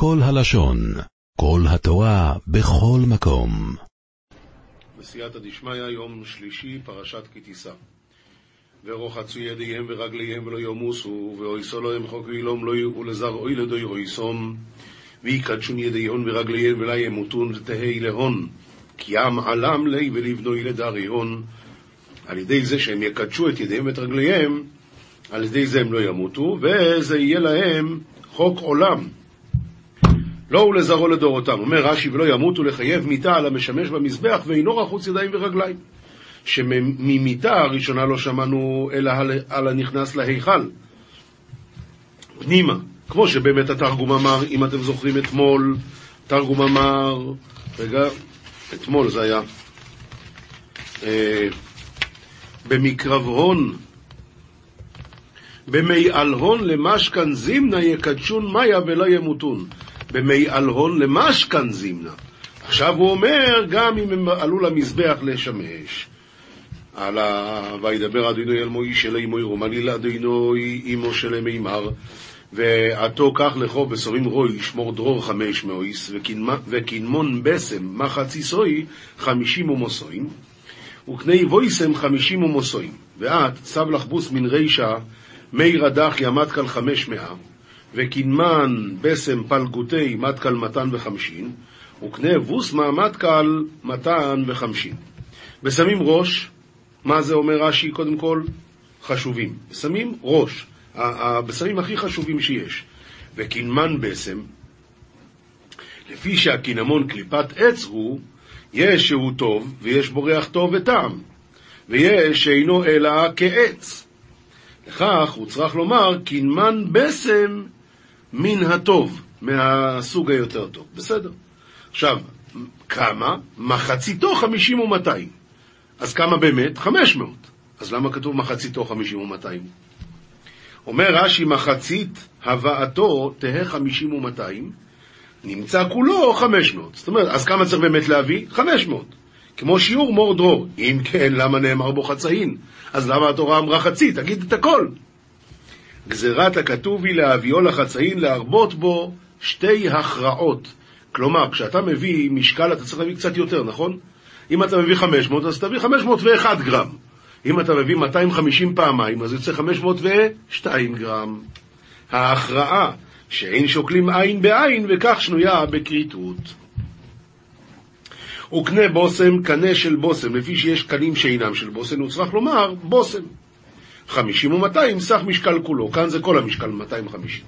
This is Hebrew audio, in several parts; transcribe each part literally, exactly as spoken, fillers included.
כל הלשון, כל התורה, בכל מקום. בסייעתא דשמיא, יום שלישי, פרשת כי תשא. ורוחצו ידיהם ורגליהם ולא ימוסו, ואויסו להם חוק ואילום לא יראו לזר אוי לדוי אויסום, ויקדשון ידיהם ורגליהם ולא ימותון ותהי להון, כי עם עלם לי ולבנוי לדרי הון. על ידי זה שהם יקדשו את ידיהם ואת רגליהם, על ידי זה הם לא ימותו, וזה יהיה להם חוק עולם. לא הוא לזרעו לדורותם. אומר רש"י, ולא ימותו לחייב מיטה על המשמש במזבח, ואינו רחוץ ידיים ורגליים. שממיטה הראשונה לא שמענו, אלא על הנכנס להיכל. פנימה, כמו שבאמת התרגום אמר, אם אתם זוכרים אתמול, התרגום אמר, רגע, אתמול זה היה, אה, במקרבהון, במי אלהון למשכן זימנה יקדשון מיה ולא ימותון. במי אלהון למשכן זימנה. עכשיו הוא אומר, גם אם הם עלו למזבח לשמש, על ה... וידבר אדינוי אל מויש אל אימוי רומליל אדינוי אימו של מימר, ועתו כך לכו בשרים רוי שמור דרור חמש מאויס, וקנמון בסם מחציסוי חמישים ומוסויים, וקני וויסם חמישים ומוסויים, ואת צב לחבוס מן רישה מי רדח ימת קל חמש מאה, וקנמן בסם פלגותי מתקל מתן וחמשין, וקנה ווסמה מתקל מתן וחמשין. ושמים ראש, מה זה אומר רש"י? קודם כל, חשובים. בשמים ראש, הבשמים הכי חשובים שיש. וקנמן בסם, לפי שהקינמון קליפת עץ הוא, יש שהוא טוב, ויש בו ריח טוב וטעם, ויש שאינו אלא כעץ. לכך הוא צריך לומר, קנמן בסם מן הטוב, מהסוג היותר טוב. בסדר. עכשיו, כמה? מחציתו חמישים ומאתיים. אז כמה באמת? חמש מאות. אז למה כתוב מחציתו חמישים ומאתיים? אומר רש"י, מחצית הבאתו תהה חמישים ומאתיים, נמצא כולו חמש מאות. זאת אומרת, אז כמה צריך באמת להביא? חמש מאות. כמו שיעור מור דרור. אם כן, למה נאמר בו חצאין? אז למה התורה אמרה חצי? תגיד את הכל. גזירת הכתוב היא להביאו לחצאין, להרבות בו שתי הכרעות. כלומר, כשאתה מביא משקל, אתה צריך להביא קצת יותר, נכון? אם אתה מביא חמש מאות, אז תביא חמש מאות ואחד גרם. אם אתה מביא מאתיים וחמישים פעמיים, אז יוצא חמש מאות ושתיים גרם. ההכרעה שאין שוקלים עין בעין, וכך שנויה בקריטות. וקנה בוסם, קנה של בוסם, לפי שיש קנים שאינם של בוסם, הוא צריך לומר בוסם. חמישים ומאתיים, סך משקל כולו. כאן זה כל המשקל, מאתיים וחמישים.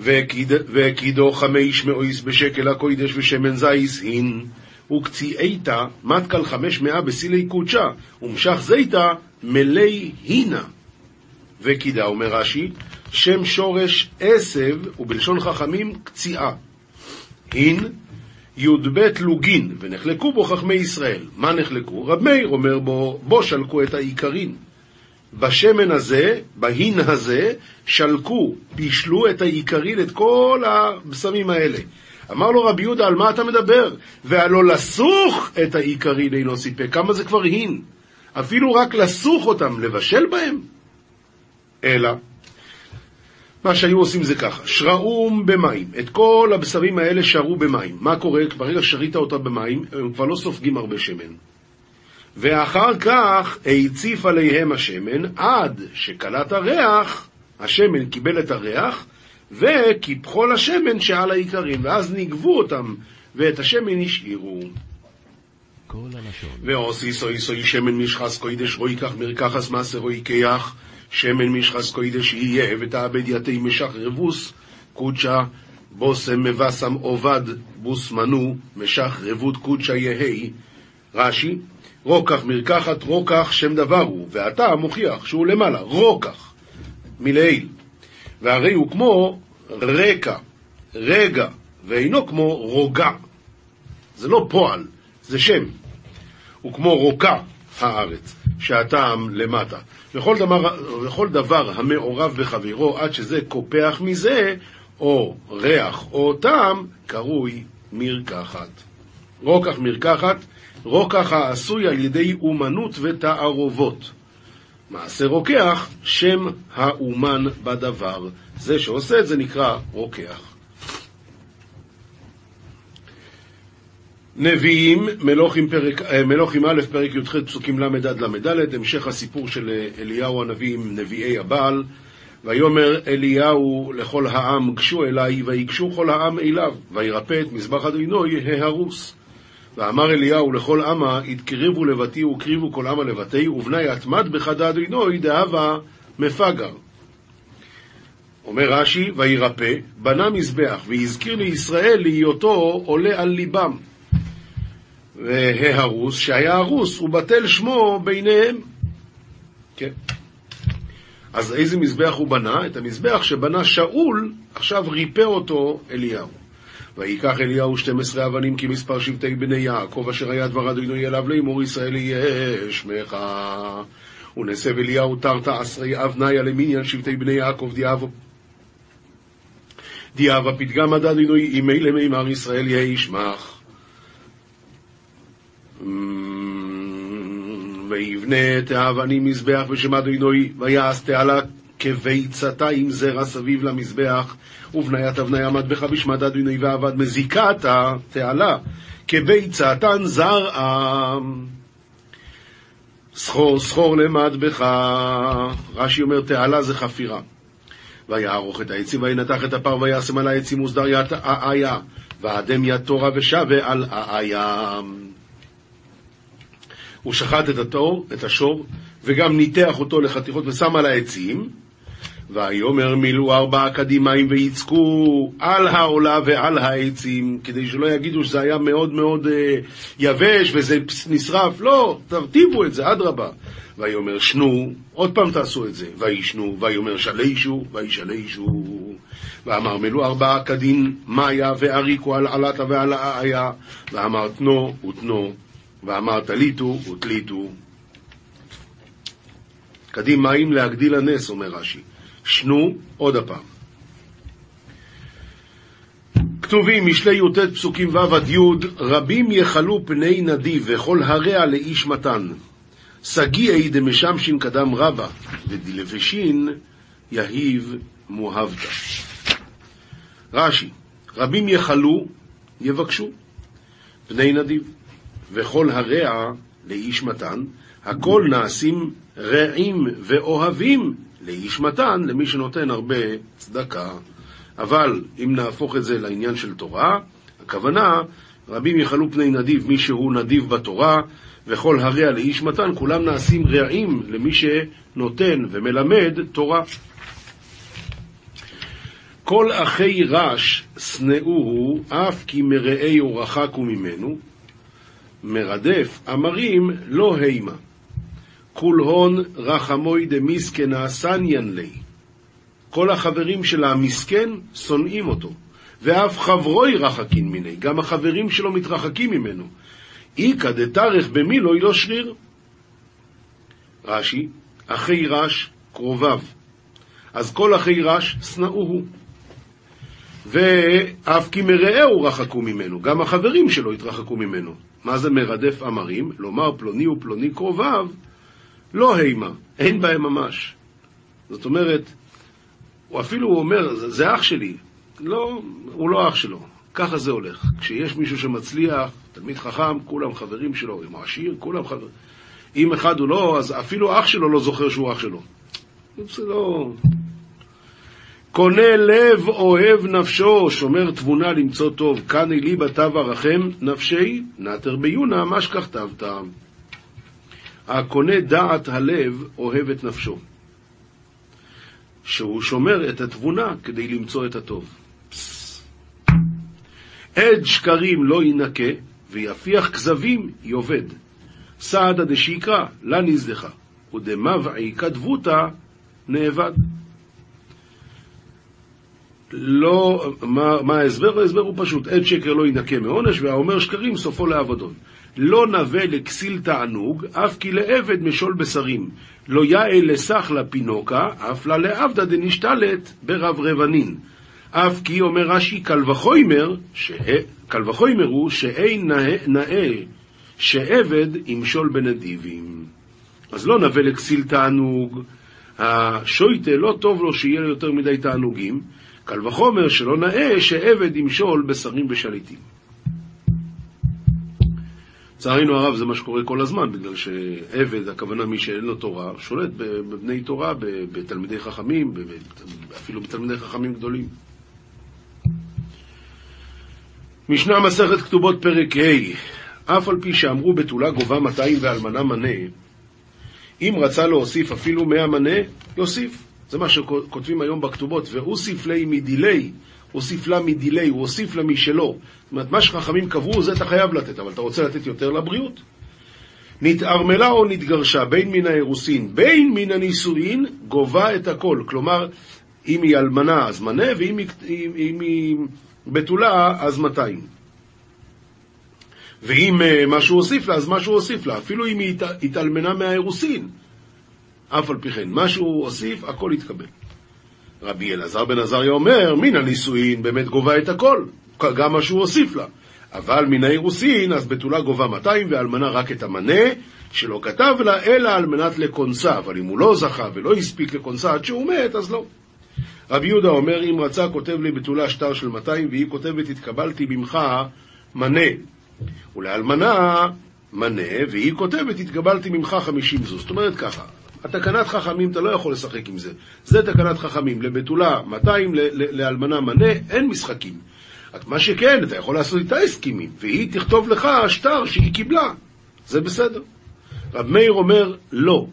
וקיד, וקידו חמש מאויס בשקל הקוידש ושמן זייס הין. וקציאיתה מתקל חמש מאה בסילי קודשה, ומשך זיתה מלי הינה. וקידה, אומר רש"י, שם שורש עשב, ובלשון חכמים קציאה. הין יודבט לוגין, ונחלקו בו חכמי ישראל. מה נחלקו? רב מאיר אומר בו, בו שלקו את העיקרין. בשמן הזה, בהין הזה, שלקו, פישלו את העיקרין, את כל הבשמים האלה. אמר לו רבי יהודה, על מה אתה מדבר? ועלו לסוך את העיקרין אינו סיפק. כמה זה כבר הין? אפילו רק לסוך אותם, לבשל בהם. אלא, מה שהיו עושים זה ככה, שראום במים. את כל הבשרים האלה שרו במים. מה קורה? ברגע שריתה אותה במים, הם כבר לא סופגים הרבה שמן. ואחר כך היציף עליהם השמן, עד שקלט הריח, השמן קיבל את הריח, וכיפחו לשמן שעל העיקרים, ואז נגבו אותם, ואת השמן השאירו. ועושי סוי סוי שמן משחס קוידש רואי כך מרקחס מעשר רואי כיח, שמן משחס קוידש יהיה, ותעבד יתי משח רבוס, קודשה, בוסם מבסם עובד, בוס מנו, משח רבוד קודשה יהי. רש"י, רוקח מרקחת רוקח שם דבר הוא, ואתה מוכיח שהוא למעלה, רוקח, מלעיל. והרי הוא כמו רקע, רגע, ואינו כמו רוגע. זה לא פועל, זה שם. הוא כמו רוקע הארץ, שהטעם למטה. וכל דבר, וכל דבר המעורב בחבירו, עד שזה קופח מזה, או ריח או טעם, קרוי מרקחת. רוקח מרקחת, רוקח העשוי על ידי אומנות ותערובות. מעשה רוקח, שם האומן בדבר. זה שעושה את זה נקרא רוקח. נביאים, מלוכים, פרק, מלוכים א' פרק י"ח פסוקים למד עד למד ד', המשך הסיפור של אליהו הנביא עם נביאי הבעל. ויאמר אליהו לכל העם גשו אליי, ויגשו כל העם אליו, וירפא את מזבח אדוני ההרוס. ואמר אליהו לכל עמה, התקריבו לבתי וקריבו כל עמה לבתי, ובני התמד בחדה אדוני דהבה מפגר. אומר רש"י, וירפא, בנה מזבח, והזכיר לישראל להיותו עולה על ליבם. וההרוס, שהיה הרוס, הוא בטל שמו ביניהם. כן. אז איזה מזבח הוא בנה? את המזבח שבנה שאול, עכשיו ריפא אותו אליהו. ויקח אליהו שתים עשרה אבנים כמספר שבטי בני יעקב, אשר היה דבר אדוני אליו לאמור ישראל יהא שמך. ונסב אליהו תרתע עשרי אבניה למניין שבטי בני יעקב דיאב דיאב הפתגם עד אדוני אימי למימר ישראל יהא ישמך. ויבנה את האבנים מזבח בשם אדוני, ויעש תעלה כביצתה עם זרע סביב למזבח, ובניית אבניה המדבחה בשמת אדוני, ועבד מזיקת התעלה כביצתן זרעה, סחור סחור למדבחה. רש"י אומר תעלה זה חפירה. ויערוך את העצים וינתח את הפר וישם על העצים מוסדר ית האיה, ואדם יד תורה ושווה על האיה. הוא שחט את התור, את השור, וגם ניתח אותו לחתיכות ושם על העצים. ויאמר מילאו ארבעה קדימיים ויצקו על העולה ועל העצים, כדי שלא יגידו שזה היה מאוד מאוד אה, יבש וזה נשרף. לא, תרטיבו את זה, אדרבה. ויאמר שנו, עוד פעם תעשו את זה, וישנו. ויאמר שלישו, וישלישו. ואמר מילאו ארבעה קדימיה ואריקו על עלתה ועל העיה, ואמר תנו ותנו. ואמר תליטו ותליטו. קדים מים להגדיל הנס, אומר רש"י. שנו עוד הפעם. כתובים משלי י"ט פסוקים ו' עד י', רבים יחלו פני נדיב וכל הרע לאיש מתן. סגי אי דמשמשין קדם רבה ודלבשין יהיב מוהבתא. רש"י, רבים יחלו יבקשו פני נדיב וכל הרע לאיש מתן, הכל נעשים רעים ואוהבים לאיש מתן, למי שנותן הרבה צדקה. אבל אם נהפוך את זה לעניין של תורה, הכוונה רבים יחלו פני נדיב, מי שהוא נדיב בתורה, וכל הרע לאיש מתן, כולם נעשים רעים למי שנותן ומלמד תורה. כל אחי רש שנאוהו, אף כי מרעי רחקו ממנו, מרדף אמרים לא הימה. כל הון רחמוי דמיסקן הסניאן לי, כל החברים של המסכן שונאים אותו, ואף חברוי רחקין מיני, גם החברים שלו מתרחקים ממנו. איקא דתארך במילוי לא שריר. רש"י, אחי רש קרוביו, אז כל אחי רש שנאוהו, ואף כי מרעהו רחקו ממנו, גם החברים שלו התרחקו ממנו. מה זה מרדף אמרים? לומר פלוני ופלוני קרוביו לא הימה, אין בהם ממש. זאת אומרת, הוא אפילו אומר, זה אח שלי. לא, הוא לא אח שלו. ככה זה הולך. כשיש מישהו שמצליח, תלמיד חכם, כולם חברים שלו. אם העשיר, כולם חברים. אם אחד הוא לא, אז אפילו אח שלו לא זוכר שהוא אח שלו. זה לא... קונה לב אוהב נפשו, שומר תבונה למצוא טוב, כאן אלי בתו הרחם נפשי, נתר ביונה, מה שכתבת. הקונה דעת הלב אוהב את נפשו, שהוא שומר את התבונה כדי למצוא את הטוב. עד שקרים לא ינקה, ויפיח כזבים יובד. סעדה דשיקרא, לא נזדחה, ודמבעי כדבותה נאבד. לא, מה, מה ההסבר? ההסבר הוא פשוט, עד שקר לא ינקה מעונש, והאומר שקרים סופו לאבדון. לא נווה לכסיל תענוג, אף כי לעבד משול בשרים. לא יעל לסח לפינוקה, אף לה לעבדה דנשתלת ברב רבנין. אף כי אומר רש"י, קל וחומר, קל וחומר הוא שאין נאה שעבד ימשול בנדיבים. אז לא נווה לכסיל תענוג, השויטה לא טוב לו שיהיה לו יותר מדי תענוגים, קל וחומר שלא נאה שעבד ימשול בשרים ושליטים. צערינו הרב זה מה שקורה כל הזמן, בגלל שעבד, הכוונה מי שאין לו תורה, שולט בבני תורה, בתלמידי חכמים, אפילו בתלמידי חכמים גדולים. משנה מסכת כתובות פרק ה', אף על פי שאמרו בתולה גובה מאתיים ואלמנה מנה, אם רצה להוסיף אפילו מאה מנה, יוסיף. זה מה שכותבים היום בכתובות, והוסיף לי מדילי, הוסיף לה מדילי, הוא הוסיף לה משלו. זאת אומרת, מה שחכמים קבעו, זה אתה חייב לתת, אבל אתה רוצה לתת יותר לבריאות. נתארמלה או נתגרשה, בין מן האירוסין, בין מן הנישואין, גובה את הכל. כלומר, אם היא אלמנה, אז מנה, ואם היא, אם היא בתולה, אז מאתיים. ואם מה שהוא הוסיף לה, אז מה שהוא הוסיף לה. אפילו אם היא התאלמנה מהאירוסין, אף על פי כן, מה שהוא הוסיף, הכל יתקבל. רבי אלעזר בן עזריה אומר, מן הנישואין באמת גובה את הכל, גם מה שהוא הוסיף לה. אבל מן האירוסין, אז בתולה גובה מאתיים, ואלמנה רק את המנה שלא כתב לה, אלא על מנת לקונסה. אבל אם הוא לא זכה ולא הספיק לקונסה עד שהוא מת, אז לא. רבי יהודה אומר, אם רצה, כותב לי בתולה שטר של מאתיים, והיא כותבת, התקבלתי ממך מנה. ולאלמנה מנה, והיא כותבת, התקבלתי ממך חמישים זוז. זאת אומרת ככה, התקנת חכמים, אתה לא יכול לשחק עם זה. זה תקנת חכמים, לבתולה מאתיים, לאלמנה מנה, אין משחקים. מה שכן, אתה יכול לעשות איתה הסכימים, והיא תכתוב לך השטר שהיא קיבלה. זה בסדר. רב מאיר אומר, לא.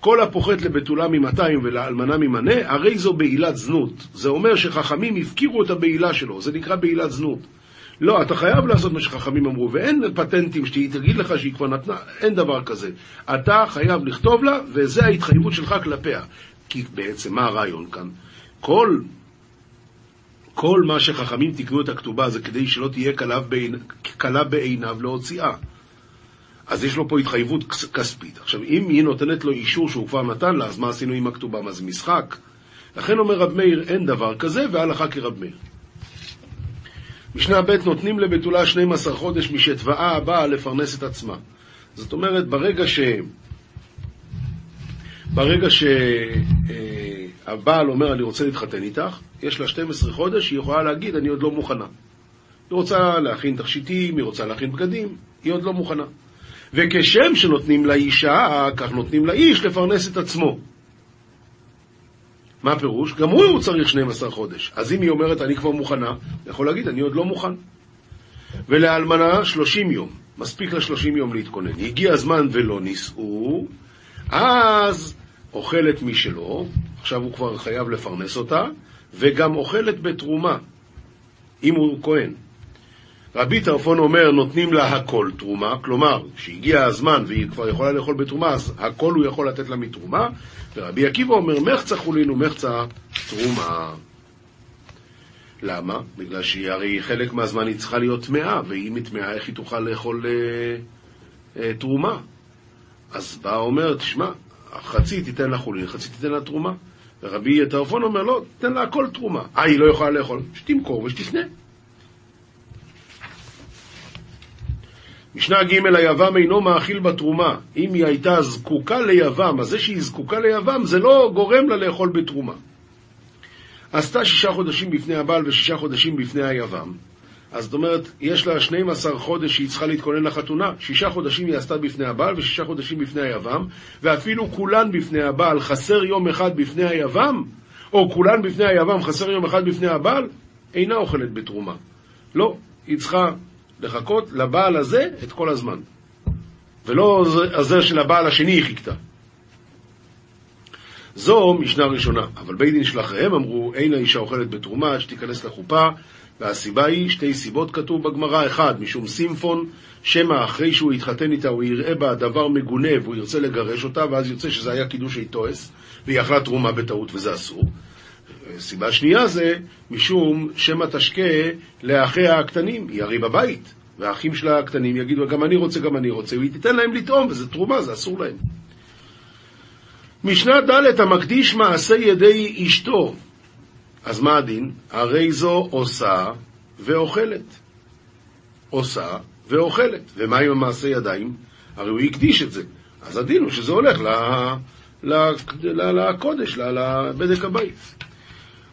כל הפוחת לבתולה ממאתיים ולאלמנה ממנה, הרי זו בעילת זנות. זה אומר שחכמים הפקירו את הבעילה שלו, זה נקרא בעילת זנות. לא, אתה חייב לעשות מה שחכמים אמרו, ואין פטנטים שהיא תגיד לך שהיא כבר נתנה, אין דבר כזה. אתה חייב לכתוב לה, וזה ההתחייבות שלך כלפיה. כי בעצם מה הרעיון כאן? כל, כל מה שחכמים תקנו את הכתובה זה כדי שלא תהיה קלה בעיניו, קלה בעיניו להוציאה. אז יש לו פה התחייבות כספית. עכשיו, אם היא נותנת לו אישור שהוא כבר נתן לה, אז מה עשינו עם הכתובה? אז משחק. לכן אומר רב מאיר, אין דבר כזה, והלכה כרב מאיר. משנה ב' נותנים לבתולה שנים עשר חודש משתבעה הבאה לפרנס את עצמה. זאת אומרת, ברגע ש... ברגע שהבעל אומר, אני רוצה להתחתן איתך, יש לה שנים עשר חודש, היא יכולה להגיד, אני עוד לא מוכנה. היא רוצה להכין תכשיטים, היא רוצה להכין בגדים, היא עוד לא מוכנה. וכשם שנותנים לאישה, כך נותנים לאיש לפרנס את עצמו. מה הפירוש? גם הוא צריך שנים עשר חודש. אז אם היא אומרת, אני כבר מוכנה, אני יכול להגיד, אני עוד לא מוכן. ולאלמנה, שלושים יום. מספיק לה שלושים יום להתכונן. הגיע הזמן ולא נישאו, אז אוכלת משלו, עכשיו הוא כבר חייב לפרנס אותה, וגם אוכלת בתרומה, אם הוא כהן. רבי טרפון אומר, נותנים לה הכל תרומה, כלומר, כשהגיע הזמן והיא כבר יכולה לאכול בתרומה, אז הכל הוא יכול לתת לה מתרומה, ורבי עקיבא אומר, מחצה חולין ומחצה תרומה. למה? בגלל שהיא הרי חלק מהזמן היא צריכה להיות טמאה, ואם היא טמאה, איך היא תוכל לאכול אה, אה, תרומה? אז באה אומרת, תשמע, חצי תיתן לה חולין, חצי תיתן לה תרומה. ורבי טרפון אומר, לא, תיתן לה הכל תרומה. אה, היא לא יכולה לאכול, שתמכור ושתקנה. משנה ג' היוום אינו מאכיל בתרומה. אם היא הייתה זקוקה ליוום, אז זה שהיא זקוקה ליוום, זה לא גורם לה לאכול בתרומה. עשתה שישה חודשים בפני הבעל ושישה חודשים בפני היוום. אז זאת אומרת, יש לה שנים עשר חודש שהיא צריכה להתכונן לחתונה. שישה חודשים היא עשתה בפני הבעל ושישה חודשים בפני היוום, ואפילו כולן בפני הבעל חסר יום אחד בפני היוום, או כולן בפני היוום חסר יום אחד בפני הבעל, אינה אוכלת בתרומה. לא, היא צריכה לחכות לבעל הזה את כל הזמן, ולא הזה של הבעל השני היא חיכתה. זו משנה ראשונה, אבל בית דין שלחיהם אמרו, אין האישה אוכלת בתרומה עד שתיכנס לחופה, והסיבה היא, שתי סיבות כתוב בגמרא, אחד, משום סימפון, שמא אחרי שהוא יתחתן איתה, הוא יראה בה דבר מגונה, והוא ירצה לגרש אותה, ואז יוצא שזה היה קידוש היתועס, והיא אכלה תרומה בטעות, וזה אסור. סיבה שנייה זה, משום שמא תשקה לאחיה הקטנים, היא הרי בבית, והאחים שלה הקטנים יגידו, גם אני רוצה, גם אני רוצה, והיא תיתן להם לטעום, וזה תרומה, זה אסור להם. משנה ד' המקדיש מעשה ידי אשתו, אז מה הדין? הרי זו עושה ואוכלת. עושה ואוכלת. ומה עם המעשה ידיים? הרי הוא יקדיש את זה. אז הדין הוא שזה הולך ל... לקודש, לבדק הבית.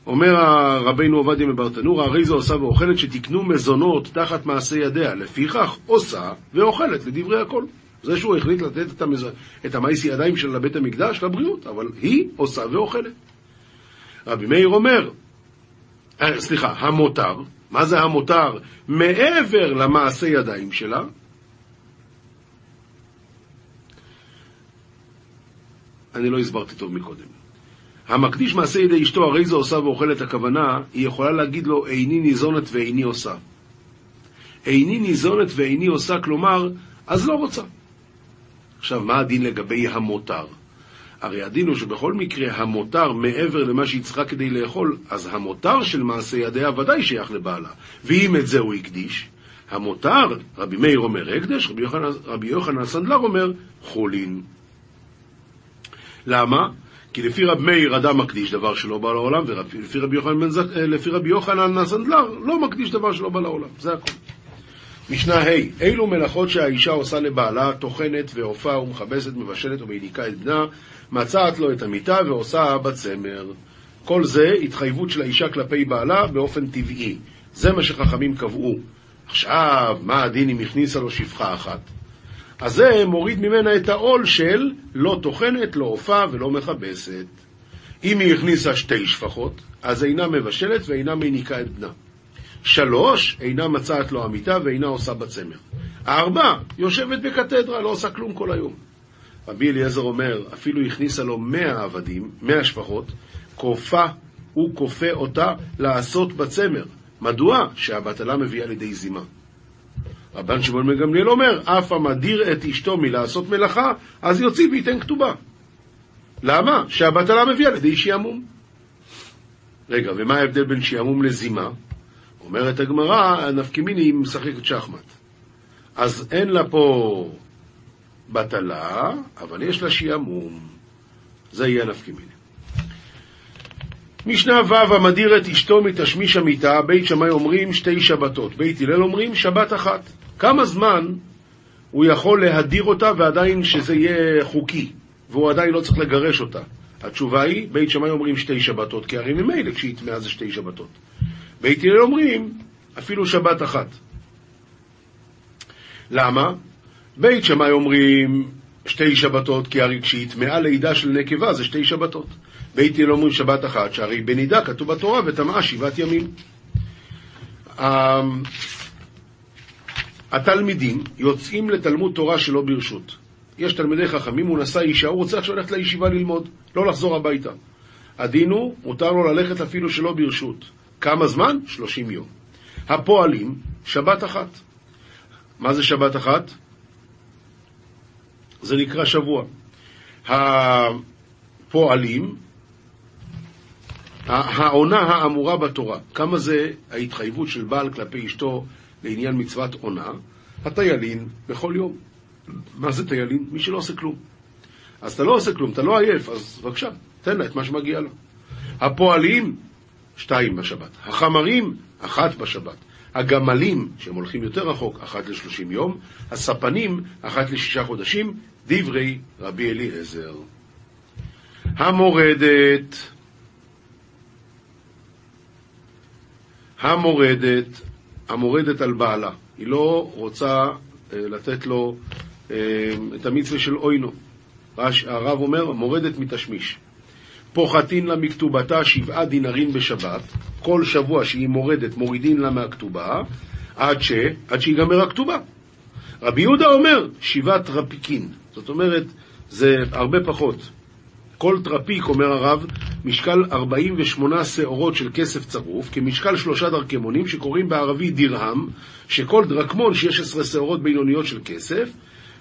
אומר הרבינו עובדיה מברטנורא, הרי זו עושה ואוכלת שתקנו מזונות תחת מעשה ידיה, לפיכך עושה ואוכלת לדברי הכל. זה שהוא החליט לתת את, המז... את המעיס ידיים של לבית המקדש לבריאות, אבל היא עושה ואוכלת. רבי מאיר אומר, אה, סליחה, המותר, מה זה המותר? מעבר למעשה ידיים שלה, אני לא הסברתי טוב מקודם. המקדיש מעשה ידי אשתו, הרי זו עושה ואוכלת, הכוונה, היא יכולה להגיד לו, איני ניזונת ואיני עושה. איני ניזונת ואיני עושה, כלומר, אז לא רוצה. עכשיו, מה הדין לגבי המותר? הרי הדין הוא שבכל מקרה המותר מעבר למה שהיא צריכה כדי לאכול, אז המותר של מעשה ידיה ודאי שייך לבעלה. ואם את זה הוא הקדיש, המותר, רבי מאיר אומר הקדש, רבי יוחנן, רבי יוחנן הסנדלר אומר חולין. למה? כי לפי רבי מאיר אדם מקדיש דבר שלא בא לעולם, ולפי רבי יוחנן, לפי רבי יוחנן הסנדלר לא מקדיש דבר שלא בא לעולם. זה הכל. משנה היי, hey, אילו מלאכות שהאישה עושה לבעלה, תוכנת ועופה ומחבסת, מבשלת ומעניקה את בנה, מצאת לו את המיטה ועושה בצמר. כל זה התחייבות של האישה כלפי בעלה באופן טבעי. זה מה שחכמים קבעו. עכשיו, מה הדין אם הכניסה לו שפחה אחת? אז זה מוריד ממנה את העול של לא תוכנת, לא עופה ולא מחבסת. אם היא הכניסה שתי שפחות, אז אינה מבשלת ואינה מעניקה את בנה. שלוש, אינה מצאת לו עמיתה ואינה עושה בצמר. ארבע, יושבת בקתדרה, לא עושה כלום כל היום. רבי אליעזר אומר, אפילו הכניסה לו מאה עבדים, מאה שפחות, כופה, הוא כופה אותה לעשות בצמר. מדוע? שהבטלה מביאה לידי זימה. רבן שמעון בן גמליאל אומר, אף המדיר את אשתו מלעשות מלאכה, אז יוציא וייתן כתובה. למה? שהבטלה מביאה לידי שיעמום. רגע, ומה ההבדל בין שיעמום לזימה? אומרת הגמרא, נפקימיני היא משחקת שחמט. אז אין לה פה בטלה, אבל יש לה שיעמום. זה יהיה נפקימיני. משנה ו', המדיר את אשתו מתשמיש המיטה, בית שמאי אומרים שתי שבתות, בית הלל אומרים שבת אחת. כמה זמן הוא יכול להדיר אותה ועדיין שזה יהיה חוקי, והוא עדיין לא צריך לגרש אותה? התשובה היא, בית שמאי אומרים שתי שבתות, כי הרי ממילא כשהיא תמאה זה שתי שבתות. בית הלל אומרים, אפילו שבת אחת. למה? בית שמאי אומרים שתי שבתות, כי הרי כשהיא טמאה לידה של נקבה זה שתי שבתות. בית הלל אומרים שבת אחת, שהרי בנידה כתוב בתורה וטמאה שבעת ימים. התלמידים יוצאים לתלמוד תורה שלא ברשות. יש תלמידי חכמים, הוא נשא אישה, הוא רוצה עכשיו ללכת לישיבה ללמוד, לא לחזור הביתה. הדין הוא, מותר לו ללכת אפילו שלא ברשות. כמה זמן? שלושים יום. הפועלים, שבת אחת. מה זה שבת אחת? זה נקרא שבוע. הפועלים, העונה האמורה בתורה. כמה זה ההתחייבות של בעל כלפי אשתו לעניין מצוות עונה? הטיילין בכל יום. מה זה טיילין? מי שלא עושה כלום. אז אתה לא עושה כלום, אתה לא עייף, אז בבקשה, תן לה את מה שמגיע לה. הפועלים, שתיים בשבת. החמרים, אחת בשבת. הגמלים, שהם הולכים יותר רחוק, אחת לשלושים יום. הספנים, אחת לשישה חודשים. דברי רבי אליעזר. המורדת. המורדת. המורדת על בעלה. היא לא רוצה לתת לו את המצווה של אוינו. הרב אומר, מורדת מתשמיש. פוחתין לה מכתובתה שבעה דינרים בשבת, כל שבוע שהיא מורדת מורידין לה מהכתובה, עד, ש... עד שיגמר הכתובה. רבי יהודה אומר, שבעה טרפיקין, זאת אומרת, זה הרבה פחות. כל טרפיק, אומר הרב, משקל ארבעים ושמונה שעורות של כסף צרוף, כמשקל שלושה דרקמונים שקוראים בערבי דירהם, שכל דרקמון שש עשרה שעורות בינוניות של כסף,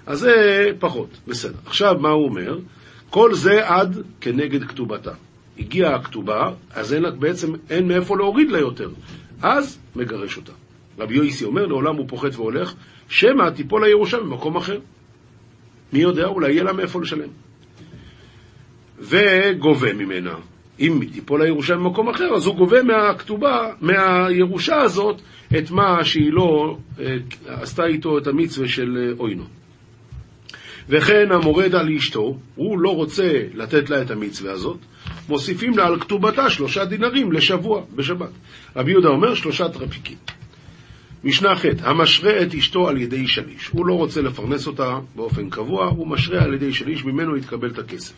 אז זה פחות, בסדר. עכשיו מה הוא אומר? כל זה עד כנגד כתובתה. הגיעה הכתובה, אז אין לה, בעצם אין מאיפה להוריד לה יותר. אז מגרש אותה. רבי יויסי אומר, לעולם הוא פוחת והולך, שמא תיפול לירושה במקום אחר. מי יודע, אולי יהיה לה מאיפה לשלם. וגובה ממנה. אם תיפול לירושה במקום אחר, אז הוא גובה מהכתובה, מהירושה הזאת, את מה שהיא לא עשתה איתו את המצווה של אוינו. וכן המורד על אשתו, הוא לא רוצה לתת לה את המצווה הזאת, מוסיפים לה על כתובתה שלושה דינרים לשבוע בשבת. רבי יהודה אומר שלושה טרפיקים. משנה ח' המשרה את אשתו על ידי שליש. הוא לא רוצה לפרנס אותה באופן קבוע, הוא משרה על ידי שליש, ממנו יתקבל את הכסף.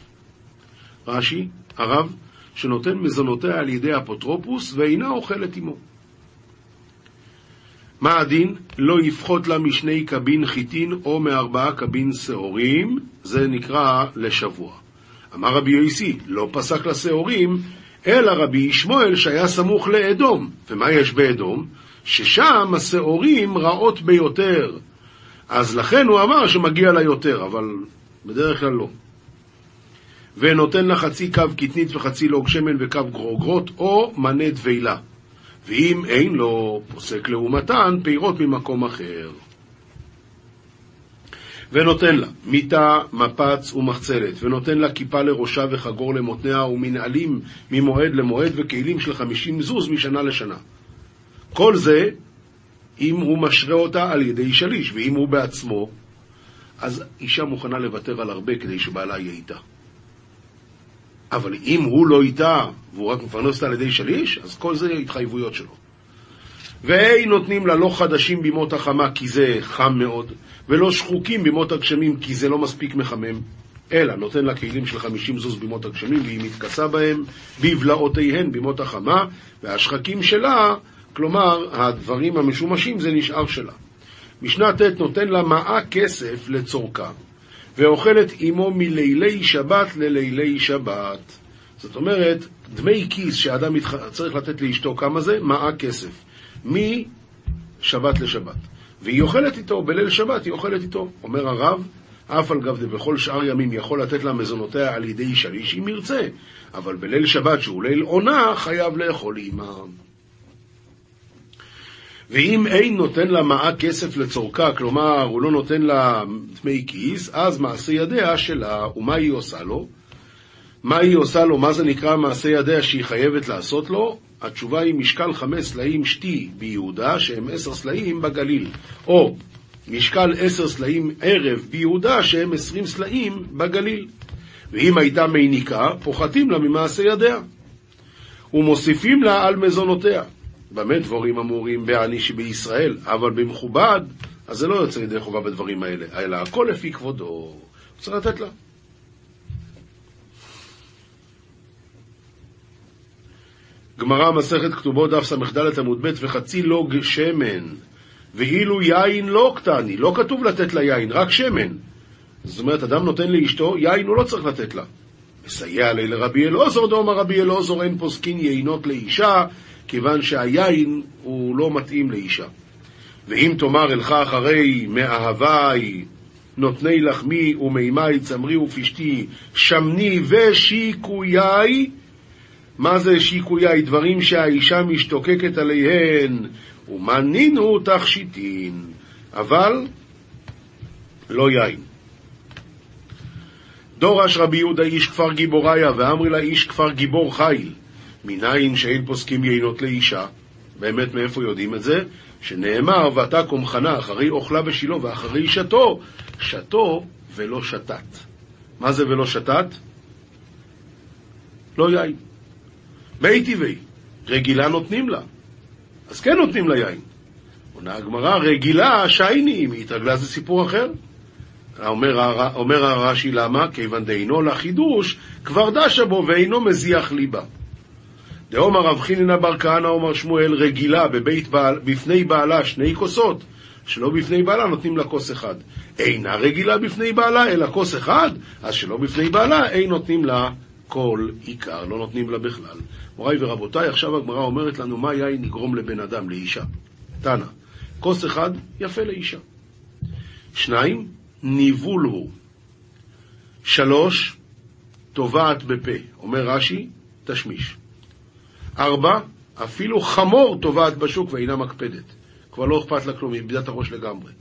רש"י, הרב, שנותן מזונותיה על ידי אפוטרופוס ואינה אוכלת עמו. מה הדין? לא יפחות לה משני קבין חיטין או מארבעה קבין שעורים, זה נקרא לשבוע. אמר רבי יוסי, לא פסק לשעורים, אלא רבי ישמואל שהיה סמוך לאדום. ומה יש באדום? ששם השעורים רעות ביותר. אז לכן הוא אמר שמגיע לה יותר, אבל בדרך כלל לא. ונותן לה חצי קו קטנית וחצי לוג שמן וקו גרוגרות או מנה דבילה. ואם אין לו, פוסק לעומתן פירות ממקום אחר. ונותן לה מיטה, מפץ ומחצלת, ונותן לה כיפה לראשה וחגור למותניה ומנעלים ממועד למועד וכלים של חמישים זוז משנה לשנה. כל זה אם הוא משרה אותה על ידי שליש, ואם הוא בעצמו, אז אישה מוכנה לוותר על הרבה כדי שבעלה יהיה איתה. אבל אם הוא לא איתה, והוא רק מפרנס אותה על ידי שליש, אז כל זה התחייבויות שלו. ואין נותנים לה לא חדשים בימות החמה, כי זה חם מאוד, ולא שחוקים בימות הגשמים, כי זה לא מספיק מחמם, אלא נותן לה כלים של חמישים זוז בימות הגשמים, והיא מתכסה בהם, בבלעותיהן בימות החמה, והשחקים שלה, כלומר, הדברים המשומשים, זה נשאר שלה. משנה ת' נותן לה מאה כסף לצורכה, ואוכלת עמו מלילי שבת ללילי שבת. זאת אומרת, דמי כיס שאדם צריך לתת לאשתו, כמה זה? מאה כסף. משבת לשבת. והיא אוכלת איתו, בליל שבת היא אוכלת איתו. אומר הרב, אף על גב דבכל שאר ימים יכול לתת לה מזונותיה על ידי שליש אם ירצה, אבל בליל שבת שהוא ליל עונה חייב לאכול עימה. ואם אין נותן לה מאה כסף לצורכה, כלומר הוא לא נותן לה דמי כיס, אז מעשה ידיה שלה, ומה היא עושה לו? מה היא עושה לו? מה זה נקרא מעשה ידיה שהיא חייבת לעשות לו? התשובה היא משקל חמש סלעים שתי ביהודה, שהם עשר סלעים בגליל, או משקל עשר סלעים ערב ביהודה, שהם עשרים סלעים בגליל. ואם הייתה מיניקה, פוחתים לה ממעשה ידיה, ומוסיפים לה על מזונותיה. במה דבורים אמורים? בעני שבישראל, אבל במכובד, אז זה לא יוצא ידי חובה בדברים האלה, אלא הכל לפי כבודו, הוא צריך לתת לה. גמרא מסכת כתובות דף סמ"ד עמוד ב' וחצי לוג שמן, ואילו יין לא קטני, לא כתוב לתת לה יין, רק שמן. זאת אומרת, אדם נותן לאשתו, יין הוא לא צריך לתת לה. מסייע לי לרבי אלעזר, דומה רבי אלעזר, אין פוסקין יינות לאישה, כיוון שהיין הוא לא מתאים לאישה. ואם תאמר אלך אחרי מאהביי, נותני לחמי ומימי, צמרי ופשתי, שמני ושיקויי, מה זה שיקויי? דברים שהאישה משתוקקת עליהן, ומנינו תכשיטין, אבל לא יין. דורש רבי יהודה איש כפר גיבוריה, ואמרי לה איש כפר גיבור חיל, מניין שאין פוסקים יינות לאישה. באמת מאיפה יודעים את זה? שנאמר, ואתה קומחנה אחרי אוכלה ושילו ואחרי שתו, שתו ולא שתת. מה זה ולא שתת? לא יין. מי טבעי, רגילה נותנים לה, אז כן נותנים לה יין. עונה הגמרא, רגילה שייני, אם היא התרגלה זה סיפור אחר. אומר, אומר הרש"י, למה? כיוון דאינו לחידוש, כבר דשה בו ואינו מזיח ליבה. דאמר רב חנינא בר כהנא אומר שמואל, רגילה בבית בעל, בפני בעלה שני כוסות, שלא בפני בעלה נותנים לה כוס אחד. אינה רגילה בפני בעלה אלא כוס אחד, אז שלא בפני בעלה אין נותנים לה כל עיקר, לא נותנים לה בכלל. מוריי ורבותיי, עכשיו הגמרא אומרת לנו מה יין יגרום לבן אדם, לאישה. תנא, כוס אחד יפה לאישה. שניים, ניבול הוא. שלוש, טובעת בפה. אומר רש"י, תשמיש. ארבע, אפילו חמור טובעת בשוק ואינה מקפדת. כבר לא אכפת לה כלום, היא איבדה את הראש לגמרי.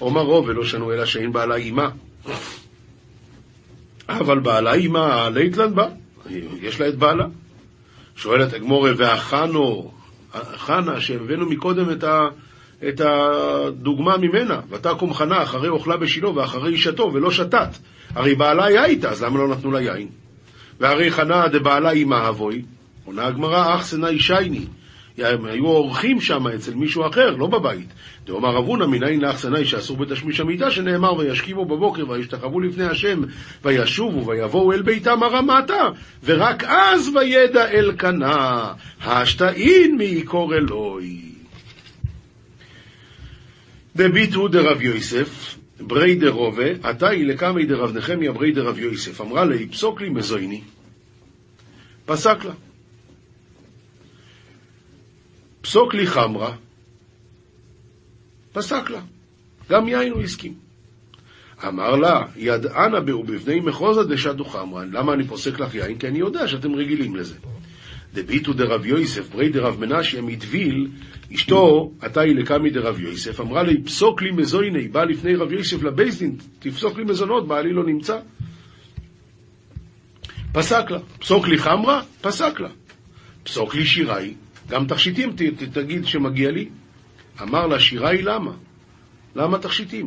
אומר רוב, ולא שנו אלא שאין בעלה אימה. אבל בעלה אימה, ליתלן בה, יש לה את בעלה. שואלת הגמורה, והחנו, חנה, שהבאנו מקודם את, ה, את הדוגמה ממנה, ואתה קומחנה אחרי אוכלה בשילו ואחרי שתו ולא שתת. הרי בעלה היה איתה, אז למה לא נתנו לה יין? והרי חנה דבעלה אימה אבוי, עונה הגמרא, אך סנה אישייני, היו עורכים שם אצל מישהו אחר, לא בבית. דאמר אבונה, מניין לאך סנה איש שאסור בתשמיש המיטה, שנאמר, וישכימו בבוקר, וישתחוו לפני השם, וישובו, ויבואו אל ביתם הרמתה, ורק אז וידע אל קנה, השתאין מעיקור אלוהי. דביטו דרב יוסף, ברי דרובה, עתאי לקמי דרב נחמיה ברי דרב יוסף, אמרה לי, פסוק לי מזויני. פסק לה. פסוק לי חמרה, פסק לה. גם יין הוא הסכים. אמר לה, ידענה בהו בבני מחוזה דשתו חמרה, למה אני פוסק לך יין? כי אני יודע שאתם רגילים לזה. דביטו דרב יוסף, ברי דרב מנשיה מדביל, אשתו, עתאי לקמי דרב יוסף, אמרה לי, פסוק לי מזויני, בא לפני רב יוסף לבייסדין, תפסוק לי מזונות, בעלי לא נמצא. פסק לה. פסוק לי חמרה, פסק לה. פסוק לי שיראי, גם תכשיטים תגיד שמגיע לי. אמר לה, שיראי למה? למה תכשיטים?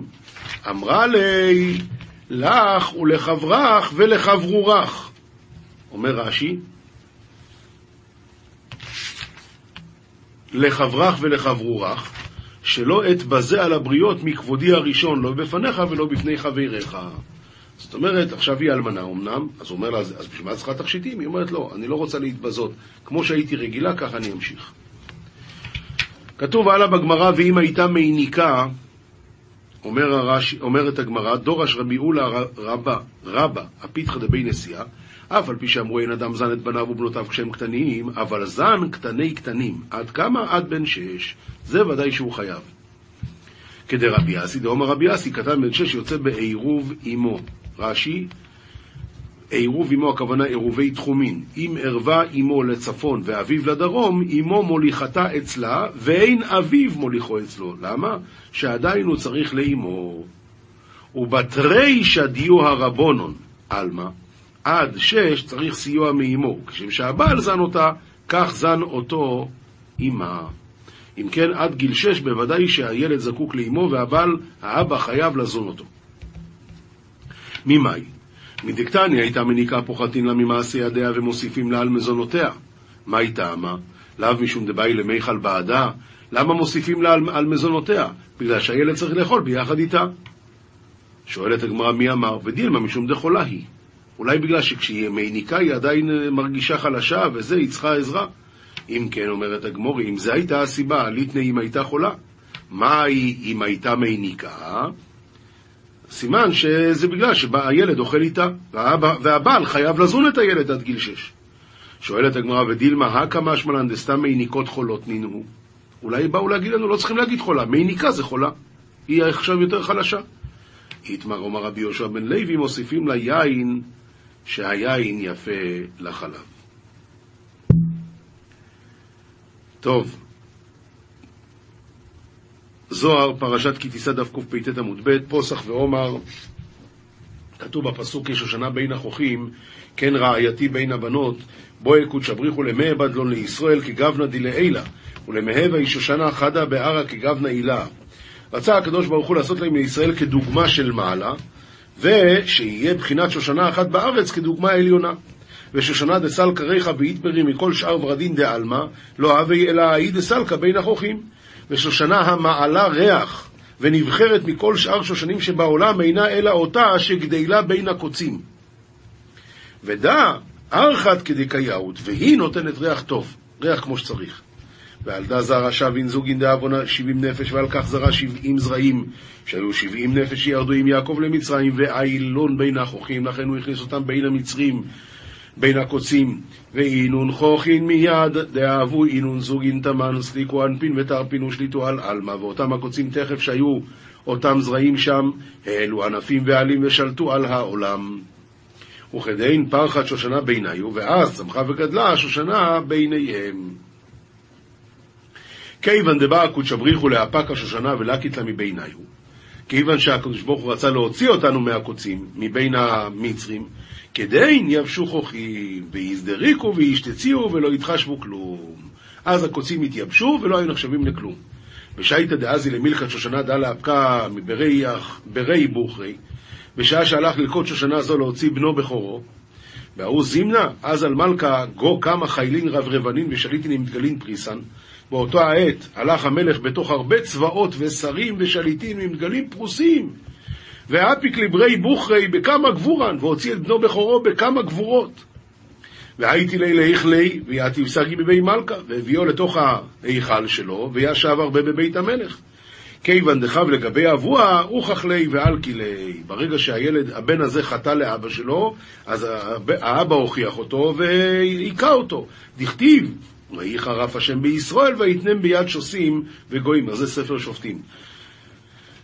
אמרה לי, לך ולחברך ולחברוך. אומר רש"י, לחברך ולחברורך, שלא אתבזה על הבריות מכבודי הראשון, לא בפניך ולא בפני חבריך. זאת אומרת, עכשיו היא אלמנה אמנם, אז אומר לה, אז בשביל מה צריכה תכשיטים? היא אומרת, לא, אני לא רוצה להתבזות. כמו שהייתי רגילה, ככה אני אמשיך. כתוב הלאה בגמרא, ואם הייתה מיניקה, אומר הרש, אומרת הגמרא, דורש רמיעולה רבה, רבה, הפיתחא דבי נשיאה, אף על פי שאמרו אין אדם זן את בניו ובנותיו כשהם קטנים, אבל זן קטני קטנים. עד כמה? עד בן שש. זה ודאי שהוא חייב. כדי רבי אסי, דאמר רבי אסי, קטן בן שש יוצא בעירוב אמו. רש"י, עירוב אמו הכוונה עירובי תחומין. אם ערבה אמו לצפון ואביו לדרום, אמו מוליכתה אצלה, ואין אביו מוליכו אצלו. למה? שעדיין הוא צריך לאמו. ובתרי שדיו הרבונון. על מה? עד שש צריך סיוע מאמו, כשמשהבעל זן אותה, כך זן אותו אמא. אם כן, עד גיל שש בוודאי שהילד זקוק לאמו, והבעל, האבא חייב לזון אותו. ממאי? מדקטניה הייתה מניקה פוחתין לה ממעשה ידיה ומוסיפים לה על מזונותיה. מה הייתה אמה? לאו משום דבאי למיכל בעדה. למה מוסיפים לה על, על מזונותיה? בגלל שהילד צריך לאכול ביחד איתה. שואלת הגמרא, מי אמר? ודילמה משום דחולה היא. אולי בגלל שכשהיא מיניקה היא עדיין מרגישה חלשה, וזה, היא צריכה עזרה. אם כן, אומרת הגמורי, אם זה הייתה הסיבה, ליתנה אם הייתה חולה. מה היא אם הייתה מיניקה? סימן שזה בגלל שהילד אוכל איתה, והבעל חייב לזון את הילד עד גיל שש. שואלת הגמרא, ודילמה, הקא משמע לן דסתם מיניקות חולות נינו. אולי באו להגיד לנו, לא צריכים להגיד חולה, מיניקה זה חולה. היא עכשיו יותר חלשה. התמר, אומר רבי יהושע בן לוי, מוסיפים לה יין, שהיין יפה לחלב. טוב, זוהר, פרשת כי תשא דף קפ"ט עמוד ב', פוסח ועומר. כתוב בפסוק, יש שושנה בין החוכים, כן רעייתי בין הבנות, בו יקוד שבריחו למאה בדלון לישראל כגבנה דילאילה, ולמהבה היא שושנה חדה בערה כגבנה אילה. רצה הקדוש ברוך הוא לעשות להם לישראל כדוגמה של מעלה, ושיהיה בחינת שושנה אחת בארץ כדוגמה עליונה. ושושנה דסלקה ריחה באיתברים מכל שאר ורדין דעלמה, לא אבי אלא ההיא דסלקה בין החוכים. ושושנה המעלה ריח, ונבחרת מכל שאר שושנים שבעולם, אינה אלא אותה שגדלה בין הקוצים. ודע, ארחת כדקייאות, והיא נותנת ריח טוב, ריח כמו שצריך. ועל דה זרה שבין זוגין דאבונה שבעים נפש, ועל כך זרה שבעים זרעים, שהיו שבעים נפש שירדו עם יעקב למצרים, ואילון בין החוכים, לכן הוא הכניס אותם בין המצרים, בין הקוצים. ואינון חוכין מיד, דאהבו אינון זוגין תמן, סליקו אנפין ותרפין ושליטו על אלמה, ואותם הקוצים תכף שהיו אותם זרעים שם, העלו ענפים ועלים ושלטו על העולם. וכדין פרחת שושנה ביניו, ואז צמחה וגדלה שושנה ביניהם. כיוון דבא הקודש בריחו להפק השושנה ולקית לה מביניו, כיוון שהקדוש ברוך הוא רצה להוציא אותנו מהקוצים, מבין המצרים, כדי יבשו חוכים, ויזדריקו וישתציעו ולא יתחשבו כלום. אז הקוצים התייבשו ולא היו נחשבים לכלום. בשייטה דאזי למילכת שושנה דא להפקה מברי בוכרי, בשעה שהלך ללכות שושנה זו להוציא בנו בכורו, והוא זימנה, אז על מלכה גו כמה חיילין רברבנין ושליטין עם דגלין פריסן. באותו העת הלך המלך בתוך הרבה צבאות ושרים ושליטין עם דגלים פרוסים. והאפיק לברי בוכרי בכמה גבורן, והוציא את בנו בכורו בכמה גבורות. והייתי לילי איכלי, ויעתי ושגי בבי מלכה, והביאו לתוך ההיכל שלו, וישב הרבה בבית המלך. כיוון דחב לגבי אבוה, הוא חכלי ואלכילי. ברגע שהילד, הבן הזה חטא לאבא שלו, אז האבא הוכיח אותו והיקע אותו. דכתיב, ויהי חרף השם בישראל, ויתנם ביד שוסים וגויים. אז זה ספר שופטים.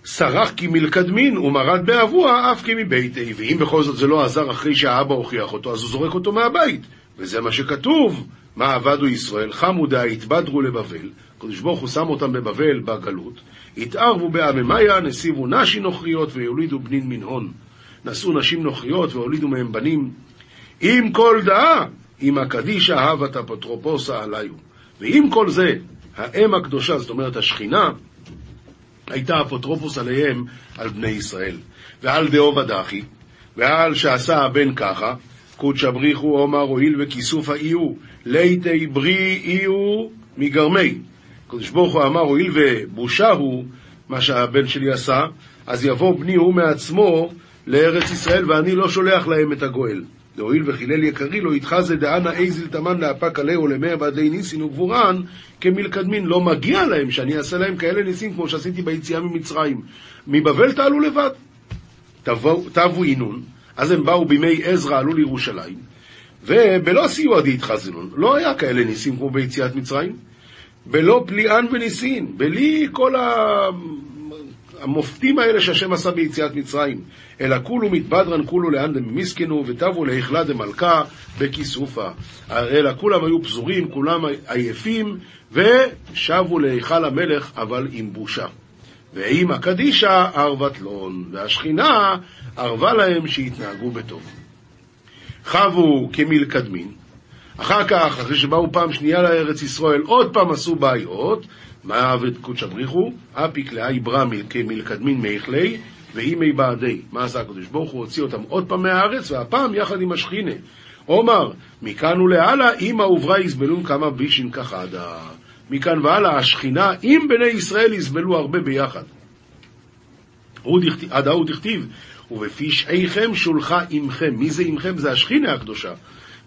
שרח כי מלקדמין, ומרד באבוה, אף כי מביתי. ואם בכל זאת זה לא עזר אחרי שהאבא הוכיח אותו, אז הוא זורק אותו מהבית. וזה מה שכתוב. מה עבדו ישראל? חמודה, התבדרו לבבל. הקדוש ברוך הוא שם אותם בבבל, בגלות. התערבו בעממיה, נשיבו נשים נוכריות ויולידו בנין מנהון. נשאו נשים נוכריות והולידו מהם בנים. עם כל דעה, עם הקדיש אהבת הפטרופוסה עליו. ועם כל זה, האם הקדושה, זאת אומרת השכינה, הייתה אפוטרופוס עליהם, על בני ישראל. ועל דאו ודחי, ועל שעשה הבן ככה, קודש בריחו עומר הועיל וכיסוף האיו, ליתי בריא איו מגרמי. קודש ברוך הוא אמר, הועיל ובושה הוא, מה שהבן שלי עשה, אז יבוא בני הוא מעצמו לארץ ישראל, ואני לא שולח להם את הגואל. דאויל וחילל יקרי לו, איתך זה דענה איזיל תמן להפק עליהו למאה בעדי ניסין וגבורן, כמלקדמין, לא מגיע להם שאני אעשה להם כאלה ניסים כמו שעשיתי ביציאה ממצרים. מבבל תעלו לבד. תבו עינון, אז הם באו בימי עזרא, עלו לירושלים, ובלא סיוע די התחזנון, לא היה כאלה ניסים כמו ביציאת מצרים, בלא פליען וניסין, בלי כל ה... המופתים האלה שהשם עשה ביציאת מצרים, אלא כולו מתבדרן, כולו לאן דממיסקנו, וטבו להיכלה דמלכה בכיסופה. אלא כולם היו פזורים, כולם עייפים, ושבו להיכל המלך, אבל עם בושה. ועם הקדישה ערבת לון, והשכינה ערבה להם שהתנהגו בטוב. חבו כמלקדמין. אחר כך, אחרי שבאו פעם שנייה לארץ ישראל, עוד פעם עשו בעיות, מה עבד קודש הבריחו? אפיק לאי ברמיל כמלקדמין מאיכלי ואימי בעדי. מה עשה הקודש ברוך הוא? הוציא אותם עוד פעם מהארץ, והפעם יחד עם השכינה. אומר, מכאן ולהלאה, אימא וברה יסבלו כמה בישין כחדה. מכאן והלאה, השכינה, אם בני ישראל יסבלו הרבה ביחד. עד ההוא תכתיב, ובפשעיכם שולחה עמכם. מי זה עמכם? זה השכינה הקדושה.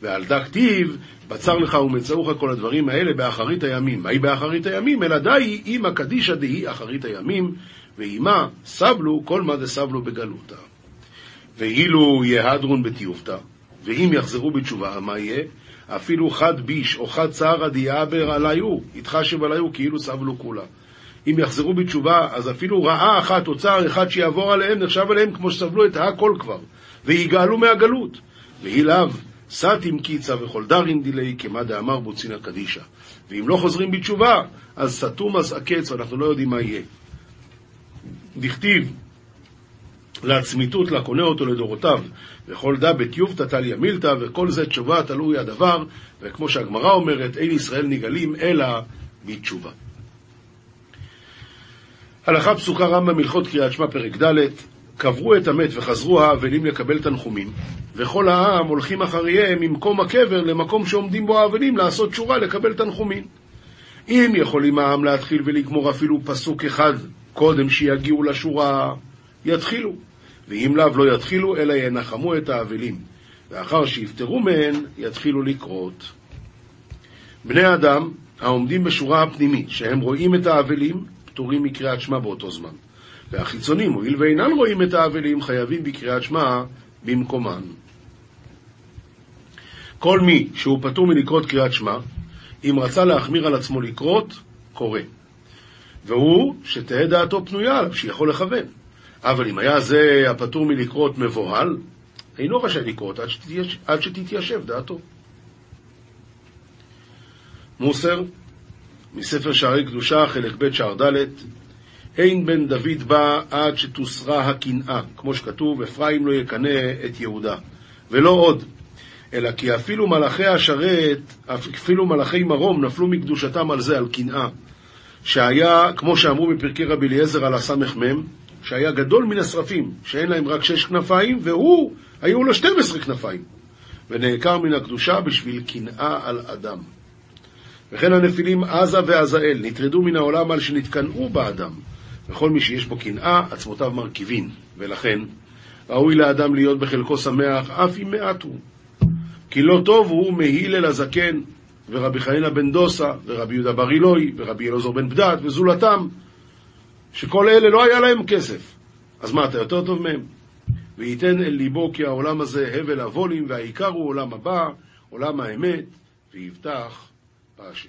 ועל דכתיב, בצר לך ומצאוך כל הדברים האלה באחרית הימים. מהי באחרית הימים? אלא די עם הקדישה דהי אחרית הימים, ועימה סבלו כל מה דסבלו בגלותה. ואילו יהדרון בטיובתה, ואם יחזרו בתשובה, מה יהיה? אפילו חד ביש או חד צער דייעבר עליו, התחשב עליו כאילו סבלו כולה. אם יחזרו בתשובה, אז אפילו רעה אחת או צער אחד שיעבור עליהם, נחשב עליהם כמו שסבלו את הכל כבר, ויגאלו מהגלות. ואילו סתים קיצה וכל דרין דילי, כמה דאמר בוצין הקדישה. ואם לא חוזרים בתשובה, אז סתום אז הקץ, ואנחנו לא יודעים מה יהיה. דכתיב להצמיתות, לקונה אותו לדורותיו, וכל דה בתיובתא תליא מילתא, וכל זה תשובה תלוי הדבר, וכמו שהגמרא אומרת, אין ישראל נגלים אלא בתשובה. הלכה פסוקה רמב"ם הלכות קריאת שמע פרק ד', קברו את המת וחזרו האבלים לקבל תנחומים, וכל העם הולכים אחריהם ממקום הקבר למקום שעומדים בו האבלים לעשות שורה לקבל תנחומים. אם יכולים העם להתחיל ולגמור אפילו פסוק אחד קודם שיגיעו לשורה, יתחילו. ואם לאו לא יתחילו, אלא ינחמו את האבלים, ואחר שיפטרו מהן יתחילו לקרות. בני אדם העומדים בשורה הפנימית שהם רואים את האבלים פטורים מקריאת שמע באותו זמן, והחיצונים, הואיל ואינם רואים את האבלים, חייבים בקריאת שמע במקומן. כל מי שהוא פטור מלקרות קריאת שמע, אם רצה להחמיר על עצמו לקרות, קורא. והוא שתהא דעתו פנויה עליו, שיכול לכוון. אבל אם היה זה הפטור מלקרות מבוהל, אינו רשאי לקרות עד שתתיישב, עד שתתיישב דעתו. מוסר מספר שערי קדושה, חלק ב' שער ד', אין בן דוד בא עד שתוסרה הקנאה, כמו שכתוב, אפרים לא יקנה את יהודה, ולא עוד, אלא כי אפילו מלאכי השרת, אפילו מלאכי מרום, נפלו מקדושתם על זה, על קנאה, שהיה, כמו שאמרו בפרקי רבי אליעזר על הסמך מם, שהיה גדול מן השרפים, שאין להם רק שש כנפיים, והוא, היו לו שתים עשרה כנפיים, ונעקר מן הקדושה בשביל קנאה על אדם. וכן הנפילים עזה ועזאל נטרדו מן העולם על שנתקנאו באדם, וכל מי שיש בו קנאה עצמותיו מרכיבים, ולכן ראוי לאדם להיות בחלקו שמח אף אם מעט הוא, כי לא טוב הוא מהילל הזקן ורבי חנינא בן דוסה ורבי יהודה בר אילוי ורבי אלעזר בן פדת וזולתם, שכל אלה לא היה להם כסף, אז מה אתה יותר טוב מהם? וייתן אל ליבו כי העולם הזה הבל הבולים, והעיקר הוא עולם הבא, עולם האמת, ויבטח בהשם.